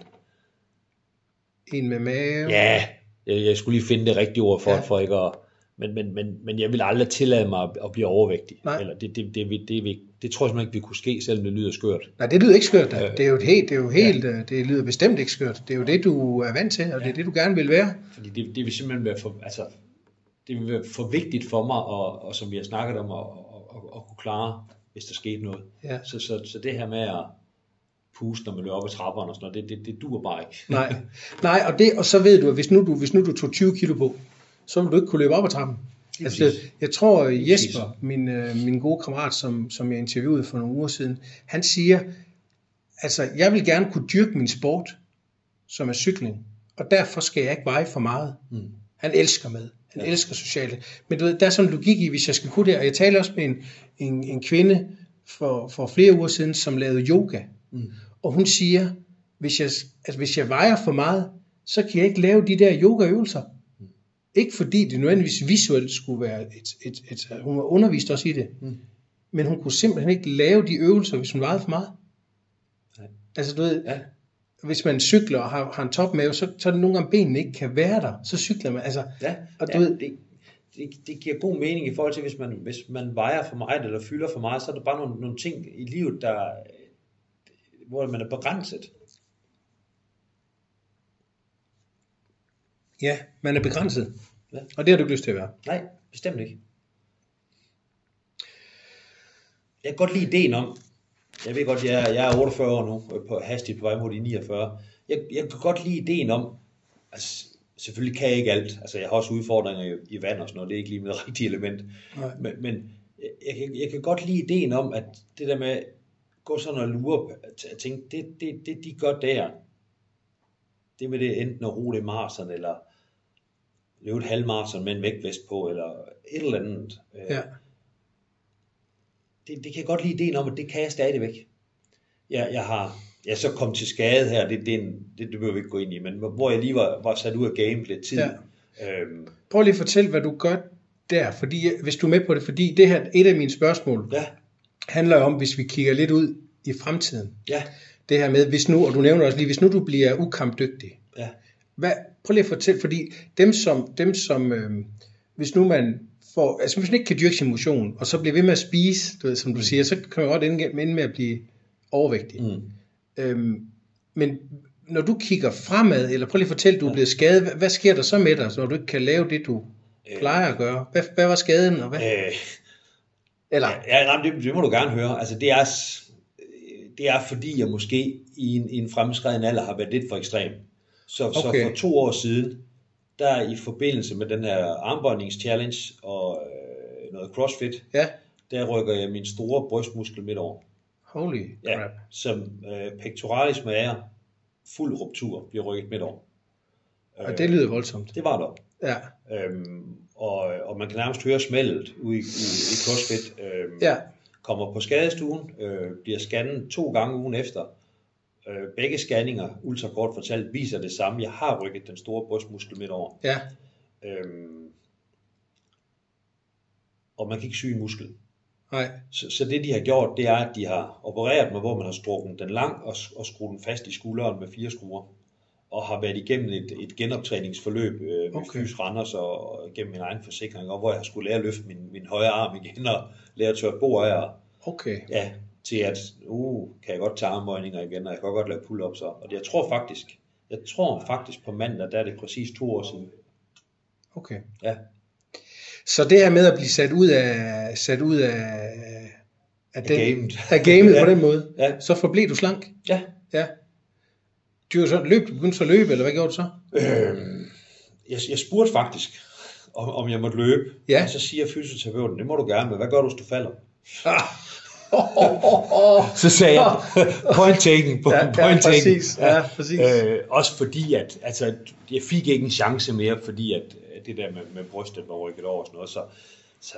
En med mave. Ja, jeg, jeg skulle lige finde det rigtige ord for, ja. for ikke at... Men, men, men, men jeg vil aldrig tillade mig at blive overvægtig. Nej. Eller det, det, det, det, det, det tror jeg simpelthen ikke, vi kunne ske, selvom det lyder skørt. Nej, det lyder ikke skørt. Da. Det er jo helt... Det, er jo helt, ja. det lyder bestemt ikke skørt. Det er jo det, du er vant til, og ja. det er det, du gerne vil være. Fordi det, det vil simpelthen være for... Altså, det vil være for vigtigt for mig, og, og som vi har snakket om, at, at, at kunne klare, hvis der skete noget. Ja. Så, så, så det her med at... puste, når man løber op ad trapperne og sådan noget. Det, det, det duer bare ikke. Nej, Nej og, det, og så ved du, at hvis nu du, hvis nu du tog tyve kilo på, så ville du ikke kunne løbe op ad trappen. Altså, jeg tror Jesper, min, min gode kammerat, som, som jeg interviewede for nogle uger siden, han siger, altså jeg vil gerne kunne dyrke min sport, som er cykling, og derfor skal jeg ikke veje for meget. Mm. Han elsker med. Han ja. elsker sociale. Men du ved, der er sådan en logik i, hvis jeg skal kunne det, og jeg taler også med en, en, en kvinde for, for flere uger siden, som lavede yoga. Mm. Og hun siger, hvis jeg, altså hvis jeg vejer for meget, så kan jeg ikke lave de der yogaøvelser. Mm. Ikke fordi det nødvendigvis visuelt skulle være et, et, et hun var undervist også i det, mm. men hun kunne simpelthen ikke lave de øvelser, hvis hun vejede for meget. Nej. Altså du ved, ja. hvis man cykler og har, har en topmave, så, så er det nogle gange benene ikke kan være der, så cykler man. Altså, ja. og du ja, ved, det, det, det giver god mening i forhold til, hvis man, hvis man vejer for meget eller fylder for meget, så er der bare nogle, nogle ting i livet, der... hvor man er begrænset. Ja, man er begrænset. Ja. Og det har du ikke lyst til at være. Nej, bestemt ikke. Jeg kan godt lide ideen om, jeg ved godt, jeg er, jeg er otteogfyrre år nu, på, hastigt på vej mod de niogfyrre. Jeg, jeg kan godt lide ideen om, altså, selvfølgelig kan jeg ikke alt, altså jeg har også udfordringer i, i vand og sådan noget, det er ikke lige mit rigtige element. Nej. Men, men jeg, jeg, jeg kan godt lide ideen om, at det der med, gå sådan og lure og tænke, det, det, det de gør der, det med det enten at roe det maraton, eller løbe et halvmaraton med en vægtvest på, eller et eller andet. Ja. Det, det kan jeg godt lide ideen om, at det kan jeg stadigvæk. Jeg, jeg har jeg så kommet til skade her, det, det, en, det, det behøver vi ikke gå ind i, men hvor jeg lige var, var sat ud af game lidt tid. Ja. Øhm. Prøv lige at fortælle, hvad du gør der, fordi, hvis du er med på det, fordi det her et af mine spørgsmål. Ja. Handler om, hvis vi kigger lidt ud i fremtiden. Ja. Det her med, hvis nu, og du nævner også lige, hvis nu du bliver ukampdygtig. Ja. Hvad, prøv lige at fortælle, fordi dem som, dem som øh, hvis nu man får, altså hvis man ikke kan dyrke sin motion, og så bliver ved med at spise, du ved, som du siger, så kan man godt ende med at blive overvægtig. Mm. Øhm, men når du kigger fremad, eller prøv lige at fortælle, du er blevet skadet, hvad, hvad sker der så med dig, når du ikke kan lave det, du øh. plejer at gøre? Hvad, hvad var skaden, og hvad? Øh. Eller? Ja, ja det, det må du gerne høre. Altså, det, er, det er fordi, jeg måske i en, i en fremskreden alder har været lidt for ekstrem. Så, okay. så for to år siden, der i forbindelse med den her armbøjningschallenge og øh, noget CrossFit, ja. der rykker jeg min store brystmuskel midt over. Holy ja, crap. Som øh, pectoralis med ære, fuld ruptur bliver rykket midt over. Og øh, det lyder voldsomt. Det var det. Ja. Øhm, og, og man kan nærmest høre smældet ude i, i, i CrossFit. Øhm, ja. Kommer på skadestuen, øh, bliver scannet to gange ugen efter, Begge scanninger, ultrakort fortalt, viser det samme. Jeg har rykket den store brystmuskel midt over. Ja. Øhm, og man kan ikke sy en muskel. Nej. Så, så det, de har gjort, det er, at de har opereret mig, hvor man har strukket den lang og, og skruet den fast i skulderen med fire skruer. Og har været igennem et, et genoptræningsforløb øh, med okay. Fys Randers og, og gennem min egen forsikring, og hvor jeg har skulle lære at løfte min, min højre arm igen og lære at tørre bord af. Okay. Ja. Til at, uh, kan jeg godt tage armbøjninger igen, og jeg kan godt lave pull-ups. Og jeg tror faktisk, jeg tror faktisk på mandag, der er det præcis to år siden. Okay. Ja. Så det her med at blive sat ud af, sat ud af, af, den, gamet. af gamet ja. På den måde, ja. Så forblev du slank? Ja. Ja. Du så, løb, du begyndte så at løbe, eller hvad gjorde du så? Øhm, jeg, jeg spurgte faktisk, om, om jeg måtte løbe. Ja. Og så siger fysioterapeuten, det må du gerne, men hvad gør du, hvis du falder? Ah. Så sagde jeg, point taken, point taken. Ja, præcis. Ja, præcis. Øh, også fordi, at altså, jeg fik ikke en chance mere, fordi at det der med, med brystet var rykket over og sådan noget, så, så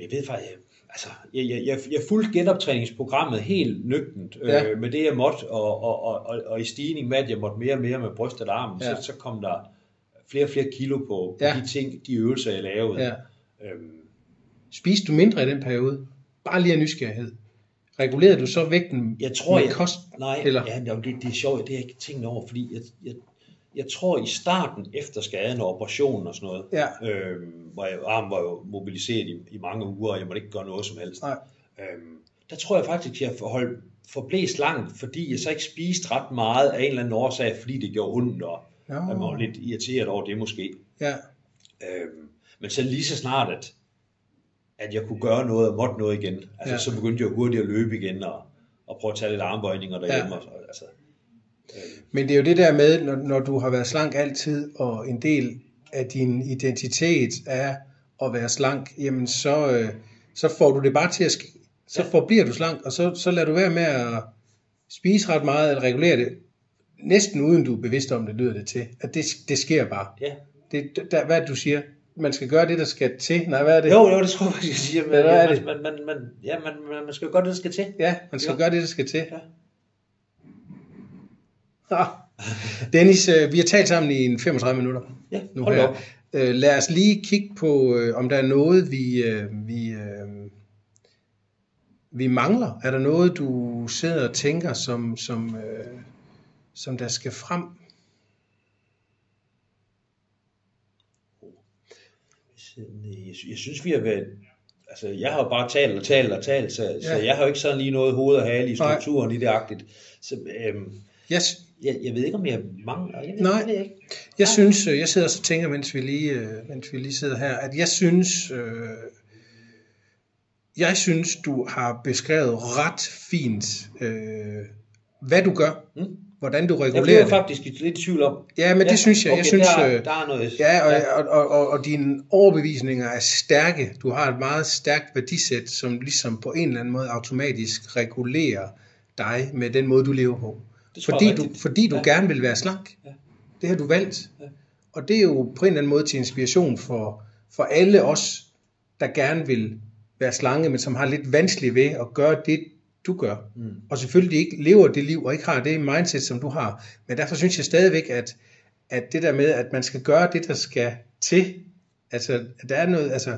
jeg ved faktisk, jeg, altså, jeg, jeg, jeg fulgte genoptræningsprogrammet helt nøgtent øh, ja. Med det, jeg måtte, og, og, og, og i stigning med, at jeg måtte mere og mere med brystet og armen, ja. så, så kom der flere og flere kilo på, på ja. de ting, de øvelser, jeg lavede. Ja. Øhm, Spiste du mindre i den periode? Bare lige af nysgerrighed. Regulerede du så vægten jeg tror, med kost? Jeg, nej, eller? Ja, det, det er sjovt, det har jeg ikke tænkt over, fordi jeg, jeg, jeg tror i starten efter skaden og operationen og sådan noget, ja. øhm, hvor jeg, armen var jo mobiliseret i, i mange uger, og jeg måtte ikke gøre noget som helst. Øhm, der tror jeg faktisk, at jeg forholdt, forblæst langt, fordi jeg så ikke spiste ret meget af en eller anden årsag, fordi det gjorde ondt, og no. jeg var lidt irriteret over det måske. Ja. Øhm, men så lige så snart, at at jeg kunne gøre noget og måtte noget igen. Altså, ja. Så begyndte jeg hurtigt at løbe igen og, og prøve at tage lidt armbøjninger derhjemme. Ja. Altså, øh. Men det er jo det der med, når, når du har været slank altid, og en del af din identitet er at være slank, jamen så, øh, så får du det bare til at ske. Så ja. forbliver du slank, og så, så lader du være med at spise ret meget, eller regulere det, næsten uden du er bevidst om det, lyder det til. At det, det sker bare. Ja. Det, der, hvad du siger? Man skal gøre det, der skal til. Nej, hvad er det? Jo, jo, det tror jeg, man skal sige. Men, ja, man, man, man, man, ja man, man, man skal jo gøre det, der skal til. Ja, man skal jo. gøre det, der skal til. Ja. Ah. Dennis, vi har talt sammen i en femogtredive minutter. Ja, nu hold op. Lad os lige kigge på, om der er noget, vi, vi, vi mangler. Er der noget, du sidder og tænker, som, som, som der skal frem? Jeg synes, vi har været... Altså, jeg har jo bare talt og talt og talt, så, ja. så jeg har jo ikke sådan lige noget hoved og hale i strukturen i det agtigt. Så, øhm, yes. jeg, jeg ved ikke, om jeg mangler... Jeg ved, Nej, jeg, ikke. jeg Nej. synes... Jeg sidder også og tænker, mens vi lige, mens vi lige sidder her, at jeg synes... Øh, jeg synes, du har beskrevet ret fint, øh, hvad du gør. Mm. Hvordan du regulerer det. Jeg bliver faktisk lidt i tvivl om. Ja, men det ja, synes jeg. Okay, jeg synes, der, der er noget. Ja, og, ja. Og, og, og, og dine overbevisninger er stærke. Du har et meget stærkt værdisæt, som ligesom på en eller anden måde automatisk regulerer dig med den måde, du lever på. Fordi du, fordi du ja. gerne vil være slank. Ja. Det har du valgt. Ja. Og det er jo på en eller anden måde til inspiration for, for alle os, der gerne vil være slanke, men som har lidt vanskeligt ved at gøre det, du gør. Mm. Og selvfølgelig ikke lever det liv, og ikke har det mindset, som du har. Men derfor synes jeg stadigvæk, at, at det der med, at man skal gøre det, der skal til, altså, der er noget, altså,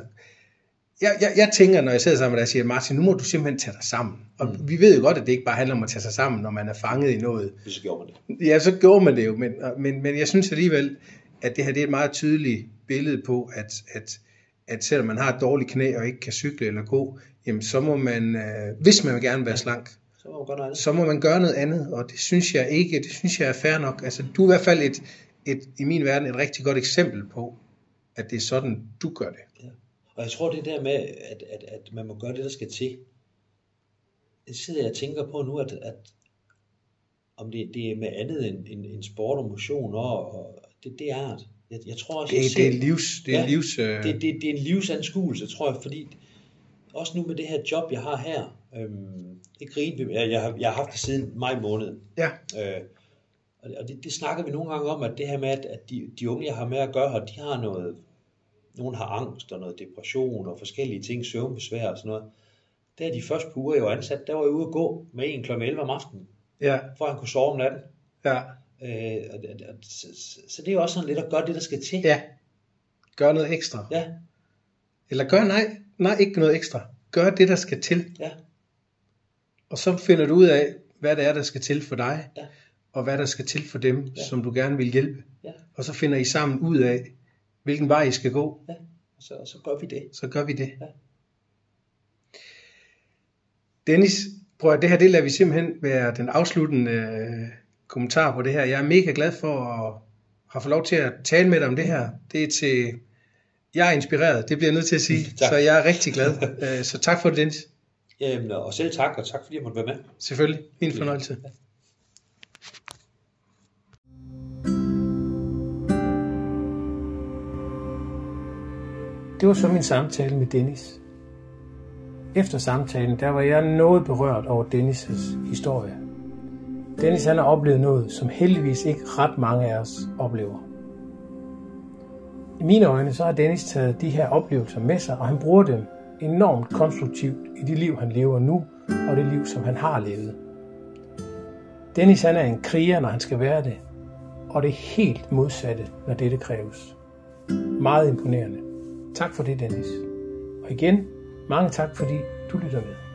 jeg, jeg, jeg tænker, når jeg sidder sammen med dig, og siger, Martin, nu må du simpelthen tage dig sammen. Og mm. vi ved jo godt, at det ikke bare handler om at tage sig sammen, når man er fanget i noget. Så gjorde man det. Ja, så gjorde man det jo, men, men, men jeg synes alligevel, at det her, det er et meget tydeligt billede på, at, at, at selvom man har et dårligt knæ, og ikke kan cykle eller gå, jamen så må man, øh, hvis man vil gerne være slank, så må man gøre noget andet. Så må man gøre noget andet, og det synes jeg ikke, det synes jeg er fair nok. Altså, du er i hvert fald et, et, i min verden et rigtig godt eksempel på, at det er sådan, du gør det. Ja. Og jeg tror det der med, at, at, at man må gøre det, der skal til, det sidder jeg og tænker på nu, at, at om det, det er med andet end, end, end sport og motion, og, og det, det er det. Jeg, jeg tror også, det, jeg det er livs, det er ja, livs, øh... det, det, det er en livsanskuelse, tror jeg, fordi også nu med det her job, jeg har her, øhm, det griner vi, jeg, jeg, har, jeg har haft det siden maj måned. Ja. Øh, og det, det snakker vi nogle gange om, at det her med, at, at de, de unge, jeg har med at gøre her, de har noget, nogen har angst og noget depression og forskellige ting, søvnbesvær og sådan noget. Der de første par uger, jeg var ansat, der var jeg ude at gå med en klokken elleve om aftenen. ja. For at han kunne sove om natten. Ja. Øh, og, og, så, så det er jo også sådan lidt at gøre det, der skal til. Ja. Gør noget ekstra. Ja. Eller gør nej, nej ikke noget ekstra. Gør det, der skal til. Ja. Og så finder du ud af, hvad det er, der skal til for dig. Ja. Og hvad der skal til for dem, ja. Som du gerne vil hjælpe. Ja. Og så finder I sammen ud af, hvilken vej I skal gå. Ja. Og så, og så gør vi det. Så gør vi det. Ja. Dennis, prøv at det her, det lader vi simpelthen være den afsluttende øh, kommentar på det her. Jeg er mega glad for at have fået lov til at tale med dig om det her. Det er til, jeg er inspireret, det bliver jeg nødt til at sige, tak. Så jeg er rigtig glad. Så tak for det, Dennis. Jamen, og selv tak, og tak fordi jeg måtte være med. Selvfølgelig, min fornøjelse. Ja. Det var så min samtale med Dennis. Efter samtalen, der var jeg noget berørt over Dennis' historie. Dennis han har oplevet noget, som heldigvis ikke ret mange af os oplever. I mine øjne, så har Dennis taget de her oplevelser med sig, og han bruger dem enormt konstruktivt i det liv, han lever nu, og det liv, som han har levet. Dennis han er en kriger, når han skal være det, og det er helt modsatte, når dette kræves. Meget imponerende. Tak for det, Dennis. Og igen, mange tak, fordi du lytter med.